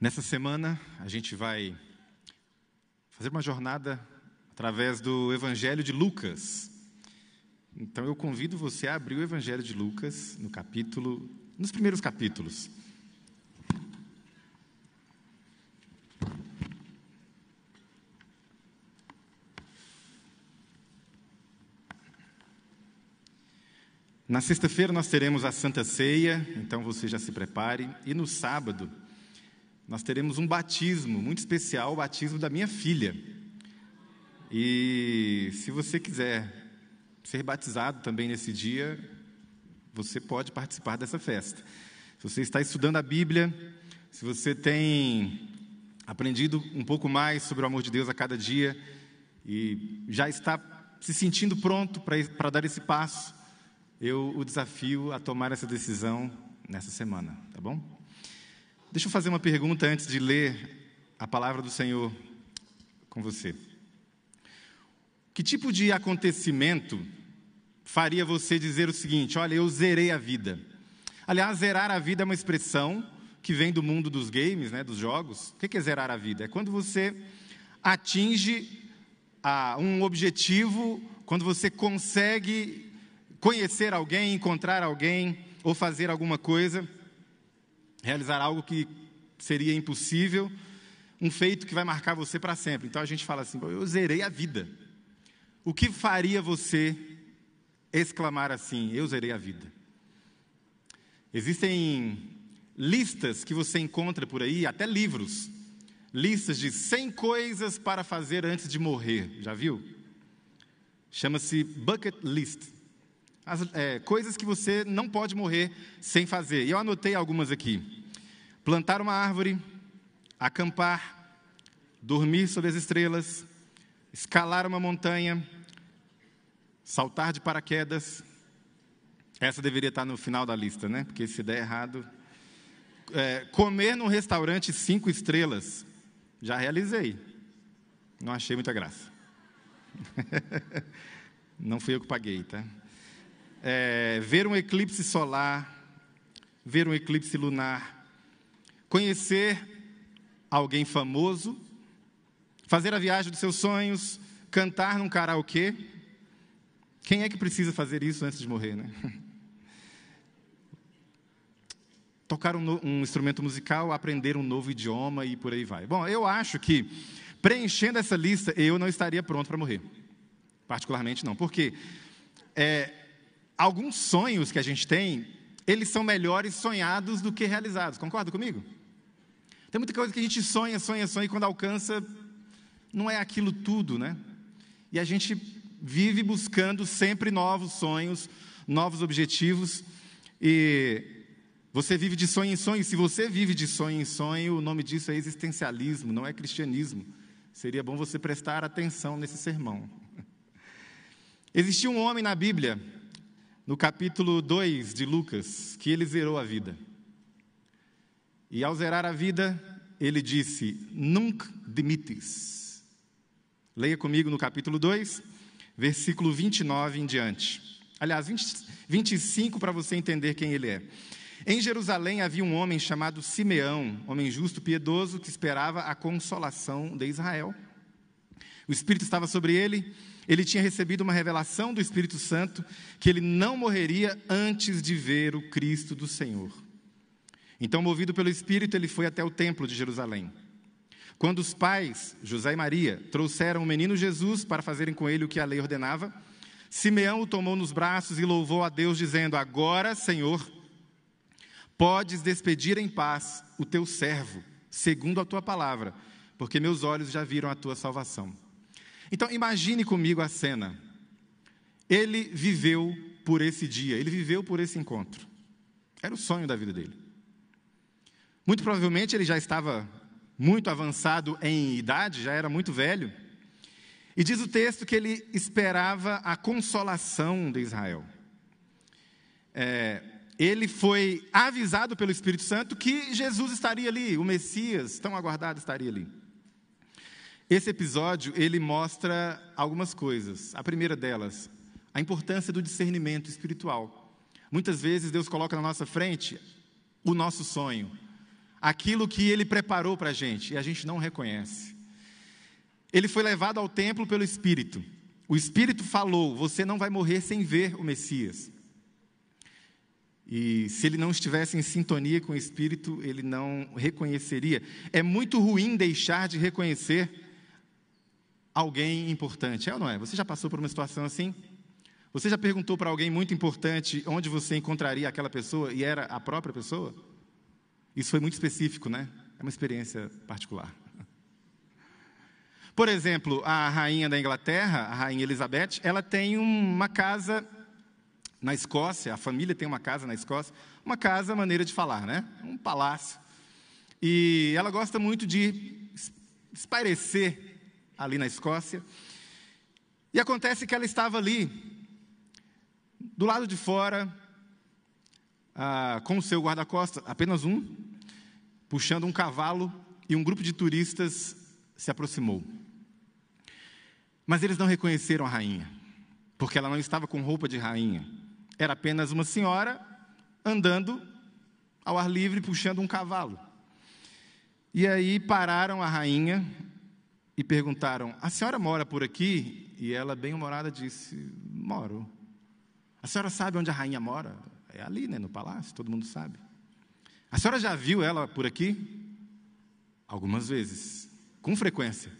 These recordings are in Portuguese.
Nessa semana, a gente vai fazer uma jornada através do Evangelho de Lucas. Então, eu convido você a abrir o Evangelho de Lucas nos primeiros capítulos. Na sexta-feira nós teremos a Santa Ceia, então você já se prepare. E no sábado nós teremos um batismo muito especial, o batismo da minha filha. E se você quiser ser batizado também nesse dia, você pode participar dessa festa. Se você está estudando a Bíblia, se você tem aprendido um pouco mais sobre o amor de Deus a cada dia e já está se sentindo pronto para dar esse passo, eu o desafio a tomar essa decisão nessa semana, tá bom? Deixa eu fazer uma pergunta antes de ler a palavra do Senhor com você. Que tipo de acontecimento faria você dizer o seguinte: olha, eu zerei a vida? Aliás, zerar a vida é uma expressão que vem do mundo dos games, né, dos jogos. O que é zerar a vida? É quando você atinge um objetivo, quando você consegue conhecer alguém, encontrar alguém, ou fazer alguma coisa, realizar algo que seria impossível, um feito que vai marcar você para sempre. Então a gente fala assim: eu zerei a vida. O que faria você exclamar assim: eu zerei a vida? Existem listas que você encontra por aí, até livros, listas de 100 coisas para fazer antes de morrer, já viu? Chama-se bucket list. Coisas que você não pode morrer sem fazer. E eu anotei algumas aqui: plantar uma árvore, acampar, dormir sob as estrelas, escalar uma montanha, saltar de paraquedas. Essa deveria estar no final da lista, né? Porque se der errado... comer num restaurante 5 estrelas. Já realizei. Não achei muita graça. Não fui eu que paguei, tá? Ver um eclipse solar, ver um eclipse lunar, conhecer alguém famoso, fazer a viagem dos seus sonhos, cantar num karaokê. Quem é que precisa fazer isso antes de morrer, né? Tocar um instrumento musical, aprender um novo idioma e por aí vai. Bom, eu acho que preenchendo essa lista eu não estaria pronto para morrer, particularmente não, porque alguns sonhos que a gente tem, eles são melhores sonhados do que realizados. Concorda comigo? Tem muita coisa que a gente sonha, e quando alcança, não é aquilo tudo, né? E a gente vive buscando sempre novos sonhos, novos objetivos, e você vive de sonho em sonho. Se você vive de sonho em sonho, o nome disso é existencialismo, não é cristianismo. Seria bom você prestar atenção nesse sermão. Existia um homem na Bíblia, no capítulo 2 de Lucas, que ele zerou a vida. E ao zerar a vida, ele disse: Nunc dimittis. Leia comigo no capítulo 2, versículo 29 em diante. Aliás, 25 para você entender quem ele é. Em Jerusalém havia um homem chamado Simeão, homem justo, piedoso, que esperava a consolação de Israel. O Espírito estava sobre ele. Ele tinha recebido uma revelação do Espírito Santo que ele não morreria antes de ver o Cristo do Senhor. Então, movido pelo Espírito, ele foi até o templo de Jerusalém. Quando os pais, José e Maria, trouxeram o menino Jesus para fazerem com ele o que a lei ordenava, Simeão o tomou nos braços e louvou a Deus, dizendo: agora, Senhor, podes despedir em paz o teu servo, segundo a tua palavra, porque meus olhos já viram a tua salvação. Então, imagine comigo a cena. Ele viveu por esse dia, ele viveu por esse encontro. Era o sonho da vida dele. Muito provavelmente ele já estava muito avançado em idade, já era muito velho. E diz o texto que ele esperava a consolação de Israel. Ele foi avisado pelo Espírito Santo que Jesus estaria ali, o Messias tão aguardado estaria ali. Esse episódio, ele mostra algumas coisas. A primeira delas, a importância do discernimento espiritual. Muitas vezes Deus coloca na nossa frente o nosso sonho, aquilo que Ele preparou para a gente, e a gente não reconhece. Ele foi levado ao templo pelo Espírito. O Espírito falou: você não vai morrer sem ver o Messias. E se ele não estivesse em sintonia com o Espírito, ele não reconheceria. É muito ruim deixar de reconhecer alguém importante. É ou não é? Você já passou por uma situação assim? Você já perguntou para alguém muito importante onde você encontraria aquela pessoa e era a própria pessoa? Isso foi muito específico, né? É uma experiência particular. Por exemplo, a rainha da Inglaterra, a rainha Elizabeth, ela tem uma casa na Escócia, a família tem uma casa na Escócia, uma casa, maneira de falar, né? Um palácio. E ela gosta muito de espairecer ali na Escócia. E acontece que ela estava ali, do lado de fora, com o seu guarda-costas, apenas um, puxando um cavalo, e um grupo de turistas se aproximou. Mas eles não reconheceram a rainha, porque ela não estava com roupa de rainha. Era apenas uma senhora andando ao ar livre, puxando um cavalo. E aí pararam a rainha e perguntaram: a senhora mora por aqui? E ela, bem humorada, disse: moro. A senhora sabe onde a rainha mora? É ali, né, no palácio, todo mundo sabe. A senhora já viu ela por aqui? Algumas vezes, com frequência.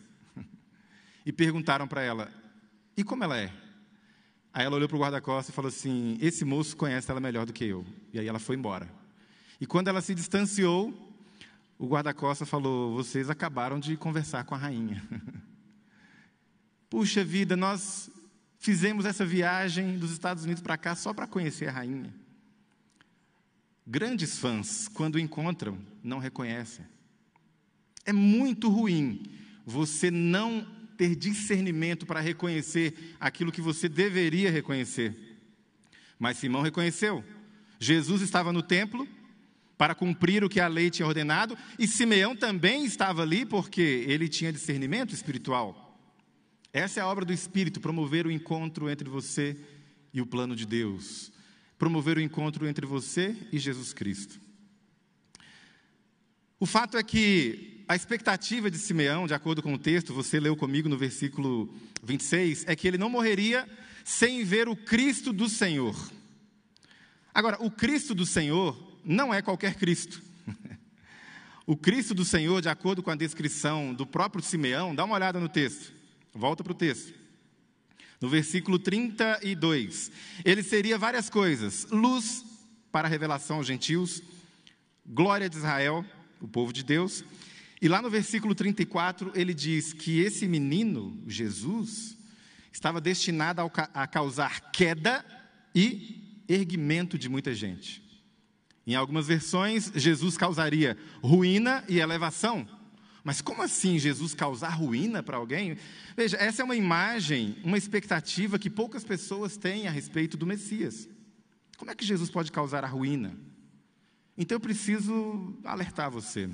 E perguntaram para ela: e como ela é? Aí ela olhou para o guarda-costas e falou assim: esse moço conhece ela melhor do que eu. E aí ela foi embora. E quando ela se distanciou, o guarda-costas falou: vocês acabaram de conversar com a rainha. Puxa vida, nós fizemos essa viagem dos Estados Unidos para cá só para conhecer a rainha. Grandes fãs, quando encontram, não reconhecem. É muito ruim você não ter discernimento para reconhecer aquilo que você deveria reconhecer. Mas Simão reconheceu. Jesus estava no templo para cumprir o que a lei tinha ordenado, e Simeão também estava ali porque ele tinha discernimento espiritual. Essa é a obra do Espírito, promover o encontro entre você e o plano de Deus. Promover o encontro entre você e Jesus Cristo. O fato é que a expectativa de Simeão, de acordo com o texto, você leu comigo no versículo 26, é que ele não morreria sem ver o Cristo do Senhor. Agora, o Cristo do Senhor não é qualquer Cristo. O Cristo do Senhor, de acordo com a descrição do próprio Simeão, dá uma olhada no texto, volta para o texto. No versículo 32, ele seria várias coisas: luz para a revelação aos gentios, glória de Israel, o povo de Deus. E lá no versículo 34, ele diz que esse menino, Jesus, estava destinado a causar queda e erguimento de muita gente. Em algumas versões, Jesus causaria ruína e elevação. Mas como assim Jesus causar ruína para alguém? Veja, essa é uma imagem, uma expectativa que poucas pessoas têm a respeito do Messias. Como é que Jesus pode causar a ruína? Então eu preciso alertar você.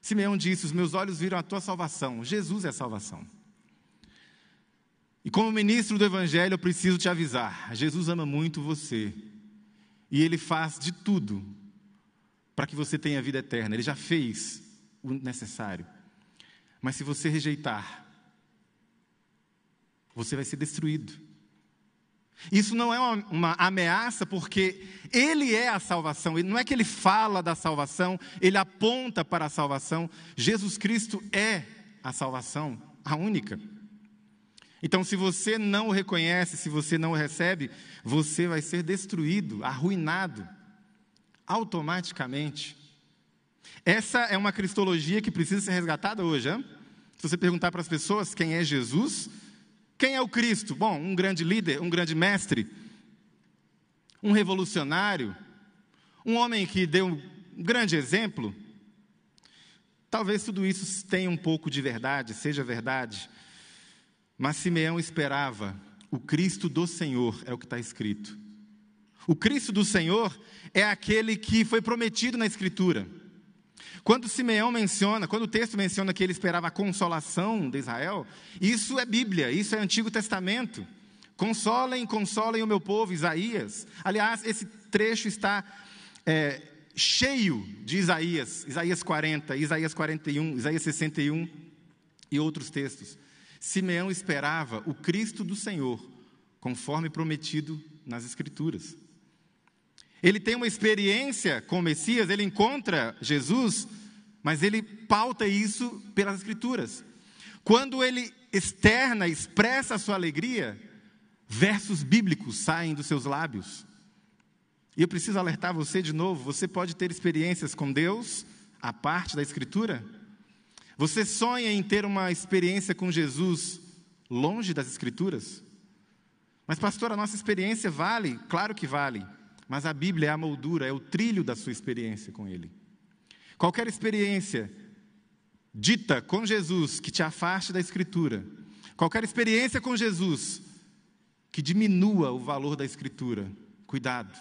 Simeão disse: os meus olhos viram a tua salvação. Jesus é a salvação. E como ministro do Evangelho, eu preciso te avisar: Jesus ama muito você. E Ele faz de tudo para que você tenha vida eterna. Ele já fez o necessário. Mas se você rejeitar, você vai ser destruído. Isso não é uma ameaça, porque Ele é a salvação. Não é que Ele fala da salvação, Ele aponta para a salvação. Jesus Cristo é a salvação, a única. Então, se você não o reconhece, se você não o recebe, você vai ser destruído, arruinado, automaticamente. Essa é uma cristologia que precisa ser resgatada hoje, hein? Se você perguntar para as pessoas quem é Jesus... Quem é o Cristo? Bom, um grande líder, um grande mestre, um revolucionário, um homem que deu um grande exemplo. Talvez tudo isso tenha um pouco de verdade, seja verdade. Mas Simeão esperava o Cristo do Senhor, é o que está escrito. O Cristo do Senhor é aquele que foi prometido na Escritura. Quando o texto menciona que ele esperava a consolação de Israel, isso é Bíblia, isso é Antigo Testamento. Consolem o meu povo, Isaías. Aliás, esse trecho está cheio de Isaías, Isaías 40, Isaías 41, Isaías 61 e outros textos. Simeão esperava o Cristo do Senhor, conforme prometido nas Escrituras. Ele tem uma experiência com o Messias, ele encontra Jesus, mas ele pauta isso pelas Escrituras. Quando ele externa, expressa a sua alegria, versos bíblicos saem dos seus lábios. E eu preciso alertar você de novo, você pode ter experiências com Deus, à parte da Escritura. Você sonha em ter uma experiência com Jesus longe das Escrituras? Mas pastor, a nossa experiência vale? Claro que vale. Mas a Bíblia é a moldura, é o trilho da sua experiência com Ele. Qualquer experiência dita com Jesus que te afaste da Escritura, qualquer experiência com Jesus que diminua o valor da Escritura, cuidado.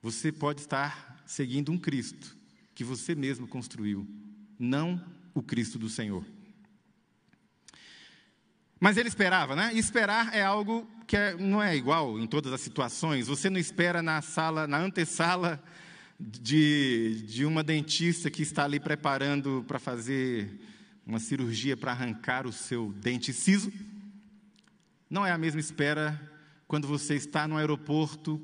Você pode estar seguindo um Cristo que você mesmo construiu, não o Cristo do Senhor. Mas ele esperava, né? E esperar é algo que não é igual em todas as situações. Você não espera na sala, na antessala de uma dentista que está ali preparando para fazer uma cirurgia para arrancar o seu dente ciso. Não é a mesma espera quando você está no aeroporto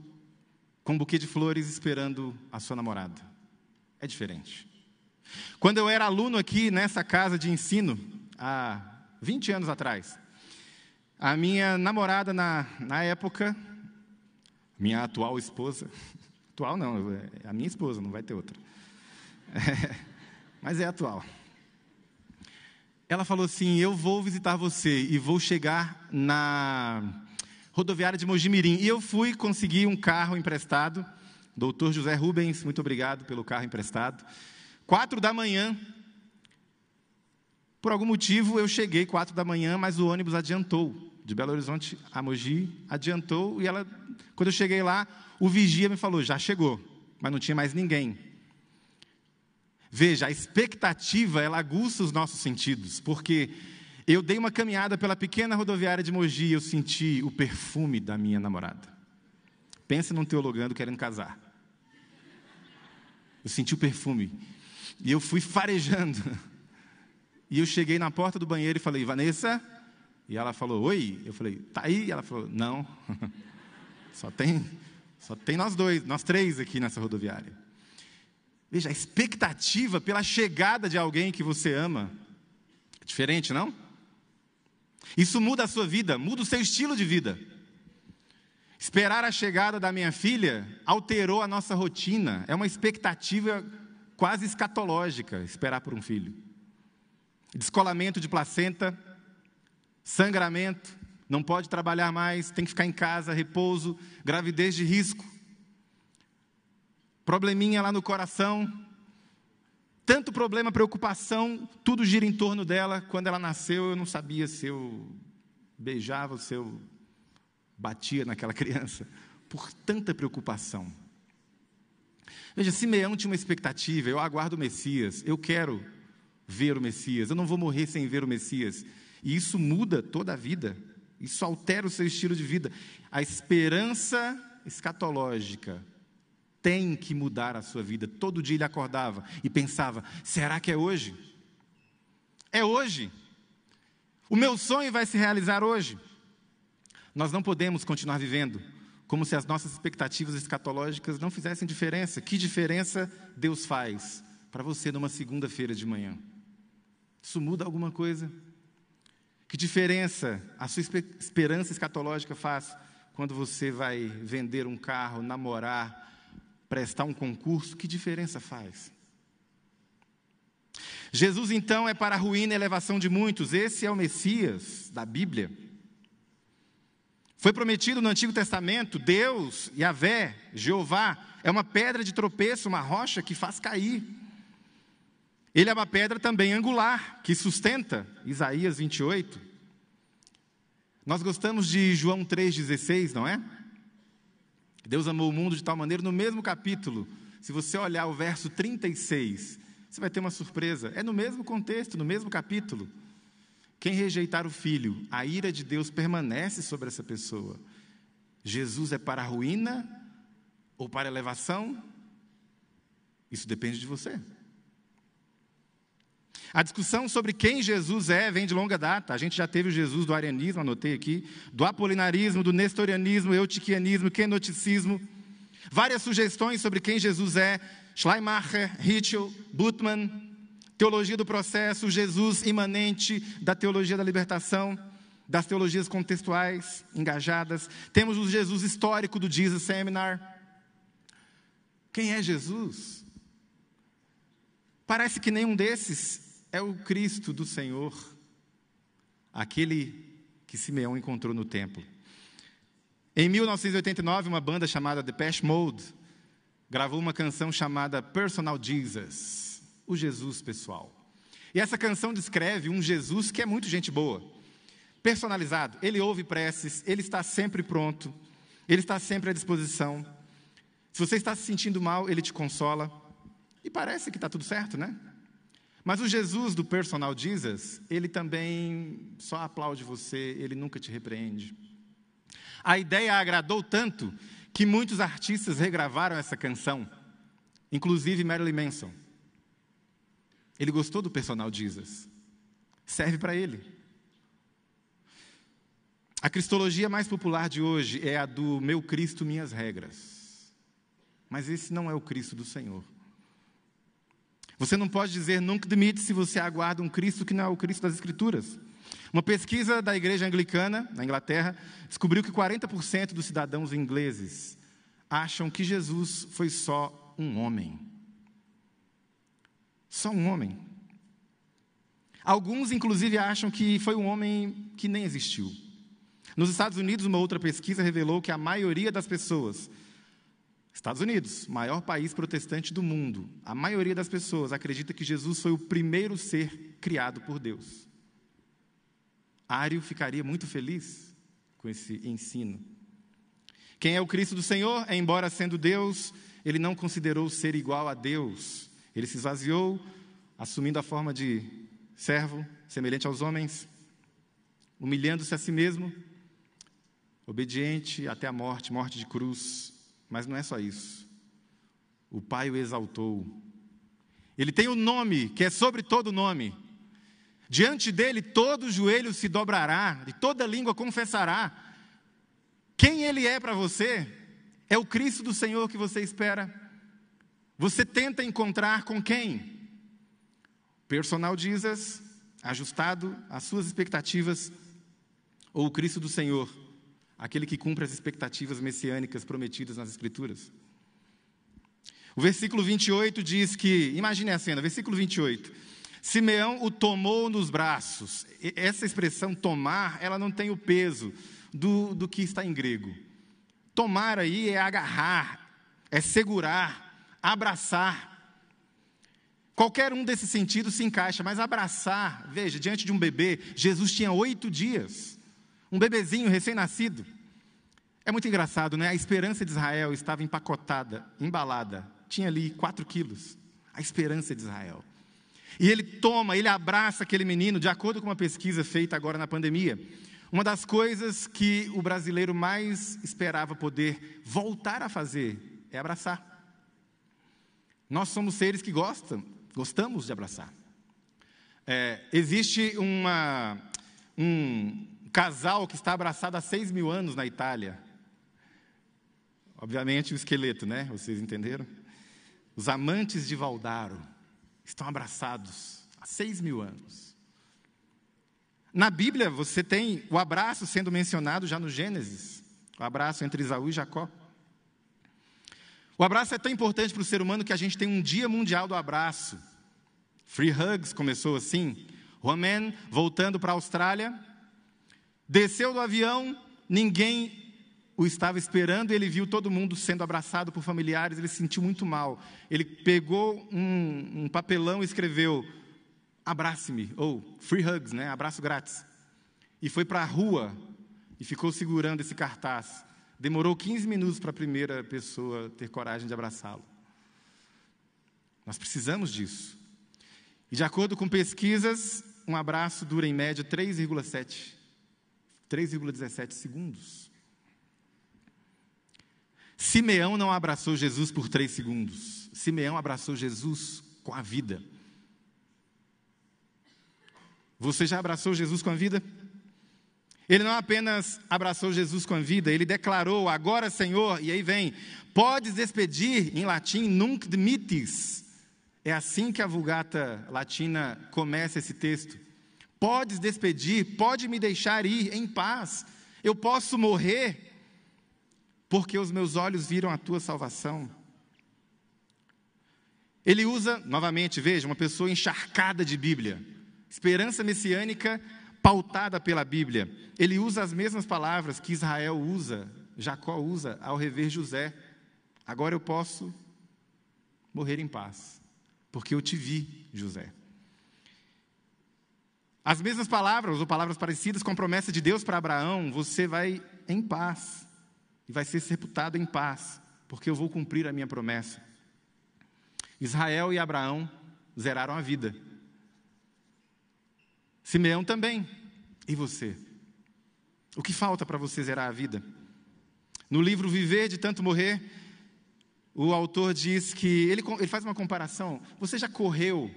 com um buquê de flores esperando a sua namorada. É diferente. Quando eu era aluno aqui nessa casa de ensino, há 20 anos atrás, a minha namorada na época, minha atual esposa, atual não, é a minha esposa, não vai ter outra, mas é atual. Ela falou assim, eu vou visitar você e vou chegar na rodoviária de Mojimirim. E eu fui conseguir um carro emprestado, doutor José Rubens, muito obrigado pelo carro emprestado, 4 da manhã. Por algum motivo eu cheguei 4 da manhã, mas o ônibus adiantou, de Belo Horizonte a Mogi, adiantou, e ela, quando eu cheguei lá, o vigia me falou, já chegou, mas não tinha mais ninguém. Veja, a expectativa, ela aguça os nossos sentidos, porque eu dei uma caminhada pela pequena rodoviária de Mogi, e eu senti o perfume da minha namorada. Pensa num teologando querendo casar. Eu senti o perfume, e eu fui farejando. E eu cheguei na porta do banheiro e falei, Vanessa? E ela falou, oi? Eu falei, tá aí? E ela falou, não. Só tem nós três aqui nessa rodoviária. Veja, a expectativa pela chegada de alguém que você ama é diferente, não? Isso muda a sua vida, muda o seu estilo de vida. Esperar a chegada da minha filha alterou a nossa rotina. É uma expectativa quase escatológica, esperar por um filho. Descolamento de placenta, sangramento, não pode trabalhar mais, tem que ficar em casa, repouso, gravidez de risco, probleminha lá no coração, tanto problema, preocupação, tudo gira em torno dela. Quando ela nasceu, eu não sabia se eu beijava ou se eu batia naquela criança, por tanta preocupação. Veja, Simeão tinha uma expectativa, eu aguardo o Messias, eu quero ver o Messias, eu não vou morrer sem ver o Messias, e isso muda toda a vida, isso altera o seu estilo de vida. A esperança escatológica tem que mudar a sua vida. Todo dia ele acordava e pensava, será que é hoje? É hoje? O meu sonho vai se realizar hoje? Nós não podemos continuar vivendo como se as nossas expectativas escatológicas não fizessem diferença. Que diferença Deus faz para você numa segunda-feira de manhã? Isso muda alguma coisa? Que diferença a sua esperança escatológica faz quando você vai vender um carro, namorar, prestar um concurso? Que diferença faz? Jesus, então, é para a ruína e elevação de muitos. Esse é o Messias da Bíblia. Foi prometido no Antigo Testamento, Deus, Yahvé, Jeová, é uma pedra de tropeço, uma rocha que faz cair. Ele é uma pedra também angular, que sustenta, Isaías 28. Nós gostamos de João 3,16, não é? Deus amou o mundo de tal maneira, no mesmo capítulo, se você olhar o verso 36, você vai ter uma surpresa, é no mesmo contexto, no mesmo capítulo. Quem rejeitar o Filho, a ira de Deus permanece sobre essa pessoa. Jesus é para a ruína, ou para a elevação, Isso depende de você. A discussão sobre quem Jesus é vem de longa data. A gente já teve o Jesus do arianismo, anotei aqui, do apolinarismo, do nestorianismo, eutiquianismo, kenoticismo. Várias sugestões sobre quem Jesus é. Schleiermacher, Ritschl, Bultmann, teologia do processo, Jesus imanente da teologia da libertação, das teologias contextuais engajadas. Temos o Jesus histórico do Jesus Seminar. Quem é Jesus? Parece que nenhum desses é o Cristo do Senhor, aquele que Simeão encontrou no templo. Em 1989, uma banda chamada The Passion Mode gravou uma canção chamada Personal Jesus, o Jesus pessoal. E essa canção descreve um Jesus que é muito gente boa, personalizado. Ele ouve preces, ele está sempre pronto, ele está sempre à disposição. Se você está se sentindo mal, ele te consola. E parece que está tudo certo, né? Mas o Jesus do Personal Jesus, ele também só aplaude você, ele nunca te repreende. A ideia agradou tanto que muitos artistas regravaram essa canção, inclusive Marilyn Manson. Ele gostou do Personal Jesus. Serve para ele. A cristologia mais popular de hoje é a do meu Cristo, minhas regras. Mas esse não é o Cristo do Senhor. Você não pode dizer Nunc dimittis se você aguarda um Cristo que não é o Cristo das Escrituras. Uma pesquisa da Igreja Anglicana, na Inglaterra, descobriu que 40% dos cidadãos ingleses acham que Jesus foi só um homem. Só um homem. Alguns, inclusive, acham que foi um homem que nem existiu. Nos Estados Unidos, uma outra pesquisa revelou que a maioria das pessoas... Estados Unidos, maior país protestante do mundo. A maioria das pessoas acredita que Jesus foi o primeiro ser criado por Deus. Ário ficaria muito feliz com esse ensino. Quem é o Cristo do Senhor? Embora sendo Deus, ele não considerou ser igual a Deus. Ele se esvaziou, assumindo a forma de servo, semelhante aos homens, humilhando-se a si mesmo, obediente até a morte, morte de cruz. Mas não é só isso. O Pai o exaltou. Ele tem um nome que é sobre todo nome. Diante dele todo joelho se dobrará e toda língua confessará. Quem ele é para você? É o Cristo do Senhor que você espera. Você tenta encontrar com quem? Personal Jesus, ajustado às suas expectativas, ou o Cristo do Senhor, aquele que cumpre as expectativas messiânicas prometidas nas Escrituras. O versículo 28 diz que, imagine a cena, versículo 28, Simeão o tomou nos braços. Essa expressão tomar, ela não tem o peso do que está em grego. Tomar aí é agarrar, é segurar, abraçar. Qualquer um desses sentidos se encaixa, mas abraçar, veja, diante de um bebê, Jesus tinha 8 dias. Um bebezinho recém-nascido. É muito engraçado, né? A esperança de Israel estava empacotada, embalada. Tinha ali 4 quilos. A esperança de Israel. E ele toma, ele abraça aquele menino, de acordo com uma pesquisa feita agora na pandemia. Uma das coisas que o brasileiro mais esperava poder voltar a fazer é abraçar. Nós somos seres que gostamos de abraçar. Existe um casal que está abraçado há 6.000 anos na Itália. Obviamente o esqueleto, né? Vocês entenderam? Os amantes de Valdaro estão abraçados há 6.000 anos. Na Bíblia você tem o abraço sendo mencionado já no Gênesis. O abraço entre Esaú e Jacó. O abraço é tão importante para o ser humano que a gente tem um dia mundial do abraço. Free Hugs começou assim. Juan Mann, voltando para a Austrália, desceu do avião, ninguém o estava esperando, ele viu todo mundo sendo abraçado por familiares, ele se sentiu muito mal. Ele pegou um papelão e escreveu, abrace-me, ou free hugs, né? Abraço grátis. E foi para a rua e ficou segurando esse cartaz. Demorou 15 minutos para a primeira pessoa ter coragem de abraçá-lo. Nós precisamos disso. E de acordo com pesquisas, um abraço dura em média 3,17 segundos. Simeão não abraçou Jesus por 3 segundos. Simeão abraçou Jesus com a vida. Você já abraçou Jesus com a vida? Ele não apenas abraçou Jesus com a vida, ele declarou: agora, Senhor, e aí vem, podes despedir, em latim, nunc dimittis. É assim que a Vulgata Latina começa esse texto. Podes despedir, pode me deixar ir em paz. Eu posso morrer, porque os meus olhos viram a tua salvação. Ele usa, novamente, veja, uma pessoa encharcada de Bíblia. Esperança messiânica pautada pela Bíblia. Ele usa as mesmas palavras que Israel usa, Jacó usa ao rever José. Agora eu posso morrer em paz, porque eu te vi, José. As mesmas palavras, ou palavras parecidas com a promessa de Deus para Abraão: você vai em paz, e vai ser sepultado em paz, porque eu vou cumprir a minha promessa. Israel e Abraão zeraram a vida. Simeão também. E você? O que falta para você zerar a vida? No livro Viver de Tanto Morrer, o autor diz que, ele faz uma comparação. Você já correu,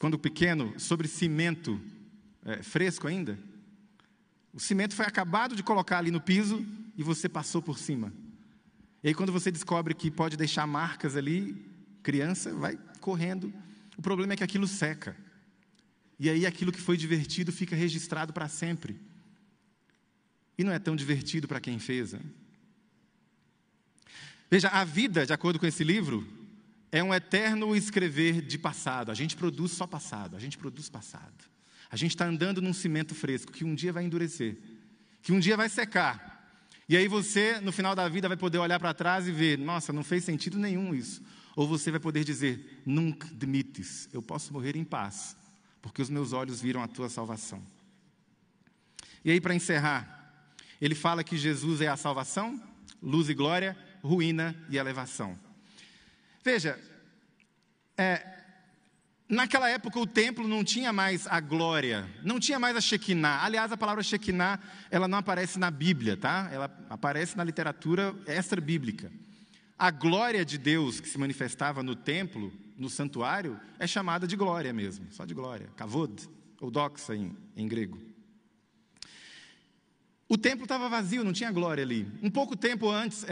quando pequeno, sobre cimento fresco ainda? O cimento foi acabado de colocar ali no piso e você passou por cima. E aí quando você descobre que pode deixar marcas ali, criança, vai correndo. O problema é que aquilo seca. E aí aquilo que foi divertido fica registrado para sempre. E não é tão divertido para quem fez, né? Veja, a vida, de acordo com esse livro, é um eterno escrever de passado. A gente produz só passado, a gente produz passado. A gente está andando num cimento fresco que um dia vai endurecer, que um dia vai secar. E aí você, no final da vida, vai poder olhar para trás e ver: nossa, não fez sentido nenhum isso. Ou você vai poder dizer: nunc dimittis, eu posso morrer em paz, porque os meus olhos viram a tua salvação. E aí, para encerrar, ele fala que Jesus é a salvação, luz e glória, ruína e elevação. Veja, naquela época o templo não tinha mais a glória, não tinha mais a Shekinah. Aliás, a palavra Shekinah, ela não aparece na Bíblia, tá? Ela aparece na literatura extra-bíblica. A glória de Deus que se manifestava no templo, no santuário, é chamada de glória mesmo, só de glória, kavod, ou doxa em grego. O templo estava vazio, não tinha glória ali. Um pouco tempo antes,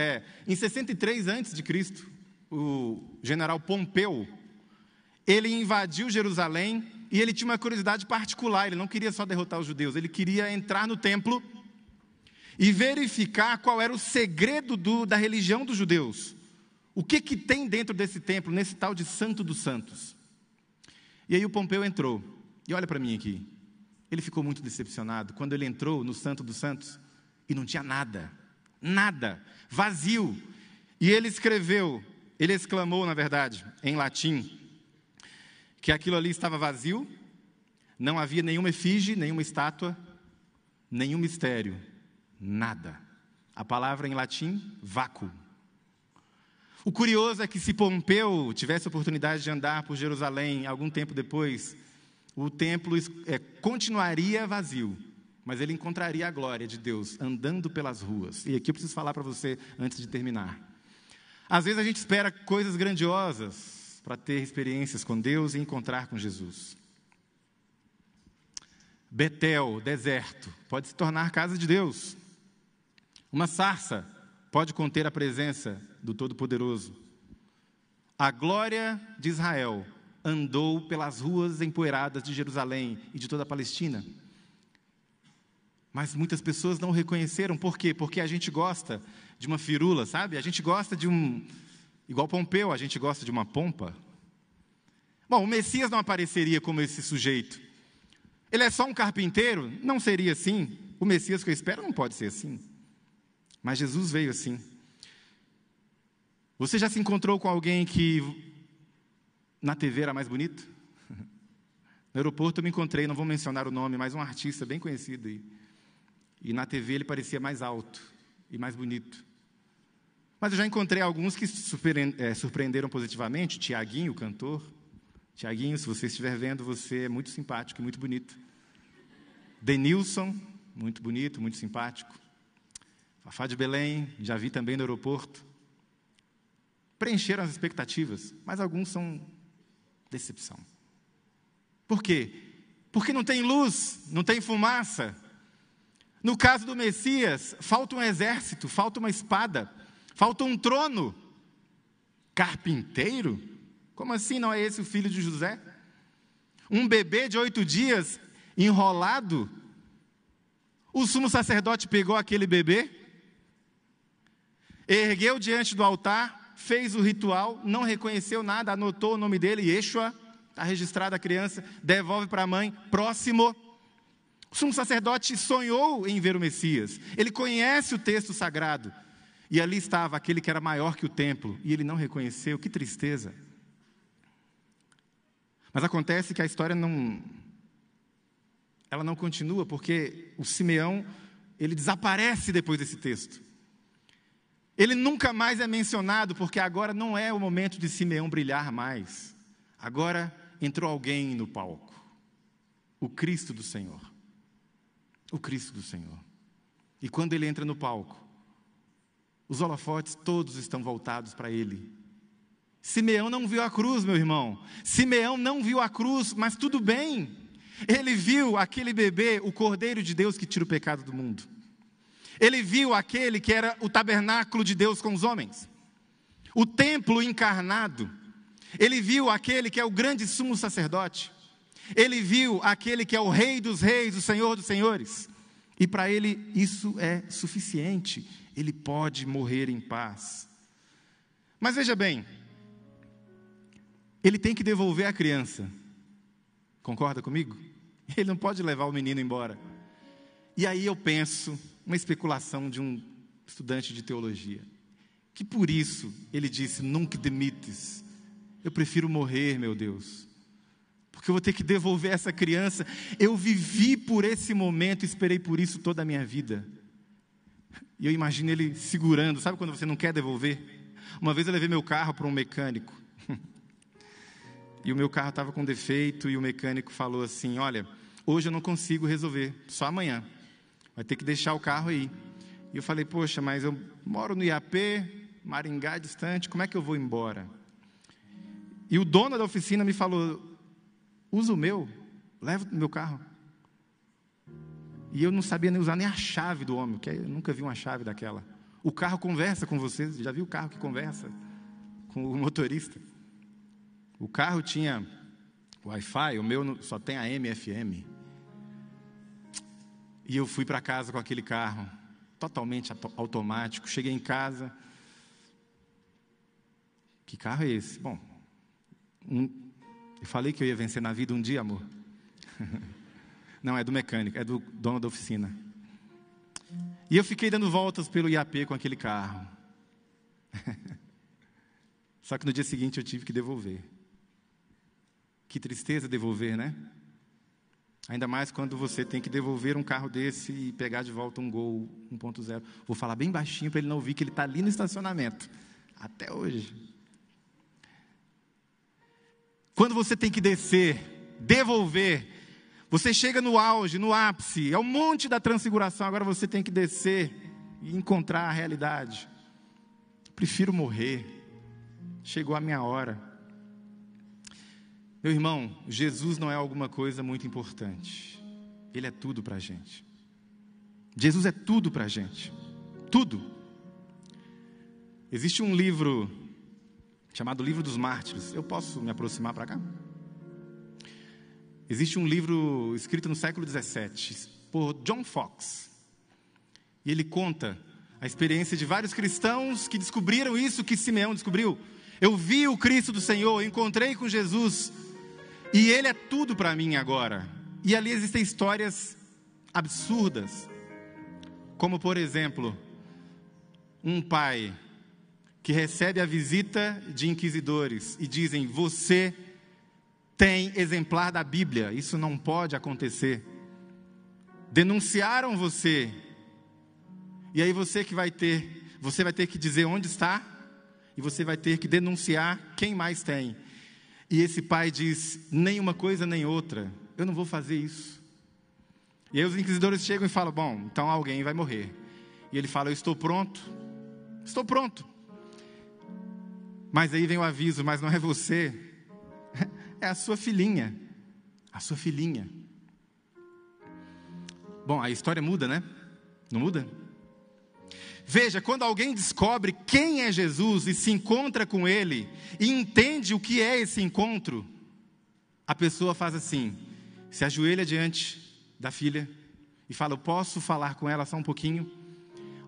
em 63 a.C., o general Pompeu, ele invadiu Jerusalém e ele tinha uma curiosidade particular. Ele não queria só derrotar os judeus, ele queria entrar no templo e verificar qual era o segredo da religião dos judeus. O que tem dentro desse templo, nesse tal de Santo dos Santos? E aí o Pompeu entrou, e olha para mim aqui, ele ficou muito decepcionado quando ele entrou no Santo dos Santos e não tinha nada, nada, vazio. E ele exclamou, na verdade, em latim, que aquilo ali estava vazio, não havia nenhuma efígie, nenhuma estátua, nenhum mistério, nada. A palavra em latim, vácuo. O curioso é que se Pompeu tivesse a oportunidade de andar por Jerusalém algum tempo depois, o templo continuaria vazio, mas ele encontraria a glória de Deus andando pelas ruas. E aqui eu preciso falar para você antes de terminar. Às vezes a gente espera coisas grandiosas para ter experiências com Deus e encontrar com Jesus. Betel, deserto, pode se tornar casa de Deus. Uma sarça pode conter a presença do Todo-Poderoso. A glória de Israel andou pelas ruas empoeiradas de Jerusalém e de toda a Palestina. Mas muitas pessoas não o reconheceram. Por quê? Porque a gente gosta de uma firula, sabe? A gente gosta de igual Pompeu, a gente gosta de uma pompa. Bom, o Messias não apareceria como esse sujeito. Ele é só um carpinteiro? Não seria assim. O Messias que eu espero não pode ser assim. Mas Jesus veio assim. Você já se encontrou com alguém que na TV era mais bonito? No aeroporto eu me encontrei, não vou mencionar o nome, mas um artista bem conhecido aí. E na TV ele parecia mais alto e mais bonito. Mas eu já encontrei alguns que surpreenderam positivamente. Tiaguinho, o cantor. Tiaguinho, se você estiver vendo, você é muito simpático e muito bonito. Denilson, muito bonito, muito simpático. Fafá de Belém, já vi também no aeroporto. preencheram as expectativas, mas alguns são decepção. Por quê? Porque não tem luz, não tem fumaça. No caso do Messias, falta um exército, falta uma espada, falta um trono. Carpinteiro? Como assim? Não é esse o filho de José? Um bebê de 8 dias enrolado? O sumo sacerdote pegou aquele bebê, ergueu diante do altar, fez o ritual, não reconheceu nada, anotou o nome dele, Yeshua, está registrada a criança, devolve para a mãe, próximo. O sumo sacerdote sonhou em ver o Messias, ele conhece o texto sagrado, e ali estava aquele que era maior que o templo, e ele não reconheceu, que tristeza. Mas acontece que a história não continua, porque o Simeão, ele desaparece depois desse texto. Ele nunca mais é mencionado, porque agora não é o momento de Simeão brilhar mais. Agora entrou alguém no palco, o Cristo do Senhor. O Cristo do Senhor. E quando ele entra no palco, os holofotes todos estão voltados para ele. Simeão não viu a cruz, meu irmão. Simeão não viu a cruz, mas tudo bem. Ele viu aquele bebê, o Cordeiro de Deus que tira o pecado do mundo. Ele viu aquele que era o tabernáculo de Deus com os homens, o templo encarnado. Ele viu aquele que é o grande sumo sacerdote. Ele viu aquele que é o Rei dos Reis, o Senhor dos Senhores. E para ele isso é suficiente. Ele pode morrer em paz. Mas veja bem, ele tem que devolver a criança. Concorda comigo? Ele não pode levar o menino embora. E aí eu penso, uma especulação de um estudante de teologia, que por isso ele disse, Nunc dimittis, eu prefiro morrer, meu Deus, porque eu vou ter que devolver essa criança, eu vivi por esse momento, esperei por isso toda a minha vida. E eu imagino ele segurando, sabe quando você não quer devolver? Uma vez eu levei meu carro para um mecânico, e o meu carro estava com defeito, e o mecânico falou assim, olha, hoje eu não consigo resolver, só amanhã, vai ter que deixar o carro aí. E eu falei, poxa, mas eu moro no IAP, Maringá distante, como é que eu vou embora? E o dono da oficina me falou, usa o meu, leva o meu carro. E eu não sabia nem usar nem a chave do homem, porque eu nunca vi uma chave daquela. O carro conversa com você, já viu o carro que conversa com o motorista? O carro tinha Wi-Fi, o meu só tem AM, FM. E eu fui para casa com aquele carro, totalmente automático. Cheguei em casa. Que carro é esse? Bom, eu falei que eu ia vencer na vida um dia, amor. Não, é do mecânico, é do dono da oficina. E eu fiquei dando voltas pelo IAP com aquele carro. Só que no dia seguinte eu tive que devolver. Que tristeza devolver, né? Ainda mais quando você tem que devolver um carro desse e pegar de volta um Gol 1.0. Vou falar bem baixinho para ele não ouvir que ele está ali no estacionamento. Até hoje. Quando você tem que descer, devolver, você chega no auge, no ápice, é o monte da transfiguração, agora você tem que descer e encontrar a realidade. Prefiro morrer. Chegou a minha hora. Meu irmão, Jesus não é alguma coisa muito importante. Ele é tudo para a gente. Jesus é tudo para a gente. Tudo. Existe um livro chamado Livro dos Mártires. Eu posso me aproximar para cá? Existe um livro escrito no século XVII por John Fox. E ele conta a experiência de vários cristãos que descobriram isso que Simeão descobriu. Eu vi o Cristo do Senhor, eu encontrei com Jesus. E Ele é tudo para mim agora. E ali existem histórias absurdas. Como, por exemplo, um pai que recebe a visita de inquisidores e dizem, você tem exemplar da Bíblia, isso não pode acontecer. Denunciaram você. E aí você vai ter que dizer onde está e você vai ter que denunciar quem mais tem. E esse pai diz, nem uma coisa nem outra, eu não vou fazer isso. E aí os inquisidores chegam e falam, bom, então alguém vai morrer. E ele fala, eu estou pronto. Estou pronto. Mas aí vem o aviso, mas não é você, é a sua filhinha, a sua filhinha. Bom, a história muda, né? Não muda? Veja, quando alguém descobre quem é Jesus e se encontra com Ele, e entende o que é esse encontro, a pessoa faz assim, se ajoelha diante da filha e fala, eu posso falar com ela só um pouquinho?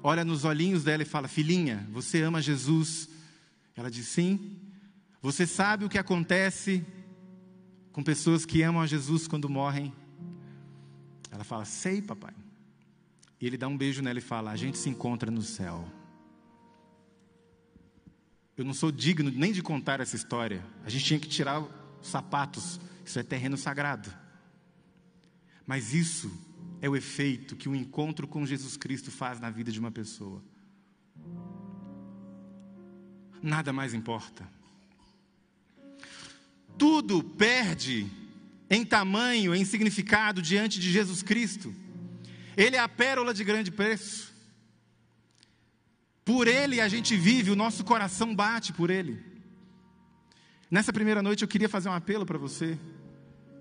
Olha nos olhinhos dela e fala, filhinha, você ama Jesus? Ela diz sim. Você sabe o que acontece com pessoas que amam a Jesus quando morrem? Ela fala, sei, papai. E ele dá um beijo nela e fala, a gente se encontra no céu. Eu não sou digno nem de contar essa história. A gente tinha que tirar os sapatos, isso é terreno sagrado. Mas isso é o efeito que o encontro com Jesus Cristo faz na vida de uma pessoa. Nada mais importa. Tudo perde em tamanho, em significado diante de Jesus Cristo. Ele é a pérola de grande preço. Por Ele a gente vive, o nosso coração bate por Ele. Nessa primeira noite eu queria fazer um apelo para você.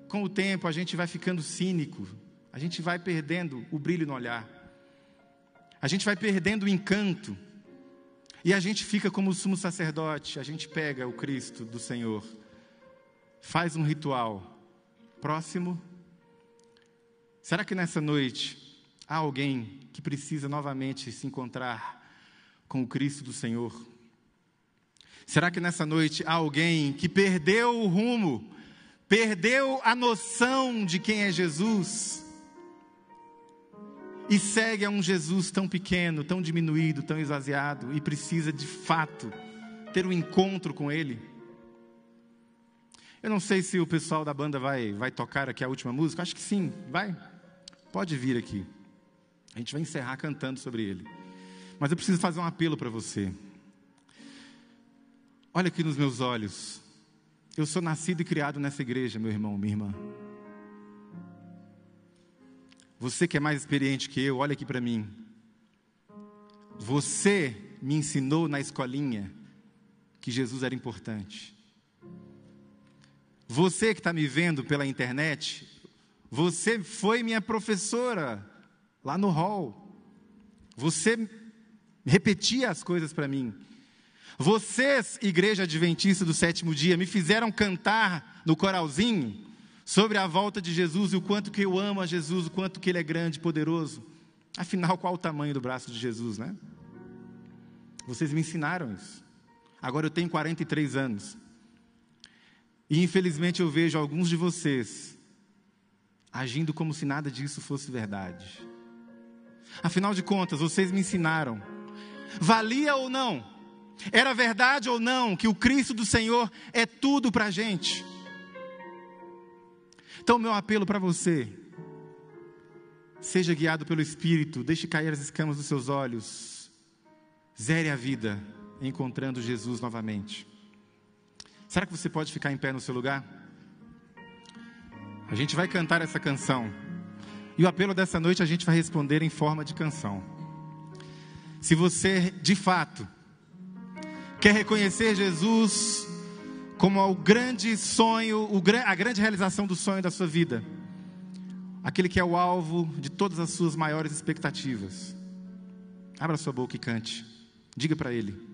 Com o tempo a gente vai ficando cínico, a gente vai perdendo o brilho no olhar, a gente vai perdendo o encanto, e a gente fica como o sumo sacerdote, a gente pega o Cristo do Senhor, faz um ritual próximo. Será que nessa noite há alguém que precisa novamente se encontrar com o Cristo do Senhor? Será que nessa noite há alguém que perdeu o rumo, perdeu a noção de quem é Jesus, e segue a um Jesus tão pequeno, tão diminuído, tão esvaziado, e precisa de fato ter um encontro com Ele? Eu não sei se o pessoal da banda vai tocar aqui a última música, acho que sim, vai? Pode vir aqui. A gente vai encerrar cantando sobre Ele. Mas eu preciso fazer um apelo para você. Olha aqui nos meus olhos. Eu sou nascido e criado nessa igreja, meu irmão, minha irmã. Você que é mais experiente que eu, olha aqui para mim. Você me ensinou na escolinha que Jesus era importante. Você que está me vendo pela internet, você foi minha professora lá no hall. Você repetia as coisas para mim. Vocês, Igreja Adventista do Sétimo Dia, me fizeram cantar no coralzinho sobre a volta de Jesus e o quanto que eu amo a Jesus, o quanto que Ele é grande e poderoso. Afinal, qual o tamanho do braço de Jesus, né? Vocês me ensinaram isso. Agora eu tenho 43 anos. E infelizmente eu vejo alguns de vocês agindo como se nada disso fosse verdade. Afinal de contas, vocês me ensinaram. Valia ou não? Era verdade ou não que o Cristo do Senhor é tudo para a gente? Então, meu apelo para você, seja guiado pelo Espírito, deixe cair as escamas dos seus olhos, zere a vida encontrando Jesus novamente. Será que você pode ficar em pé no seu lugar? A gente vai cantar essa canção, e o apelo dessa noite a gente vai responder em forma de canção. Se você, de fato, quer reconhecer Jesus como o grande sonho, a grande realização do sonho da sua vida, aquele que é o alvo de todas as suas maiores expectativas, abra sua boca e cante, diga para Ele.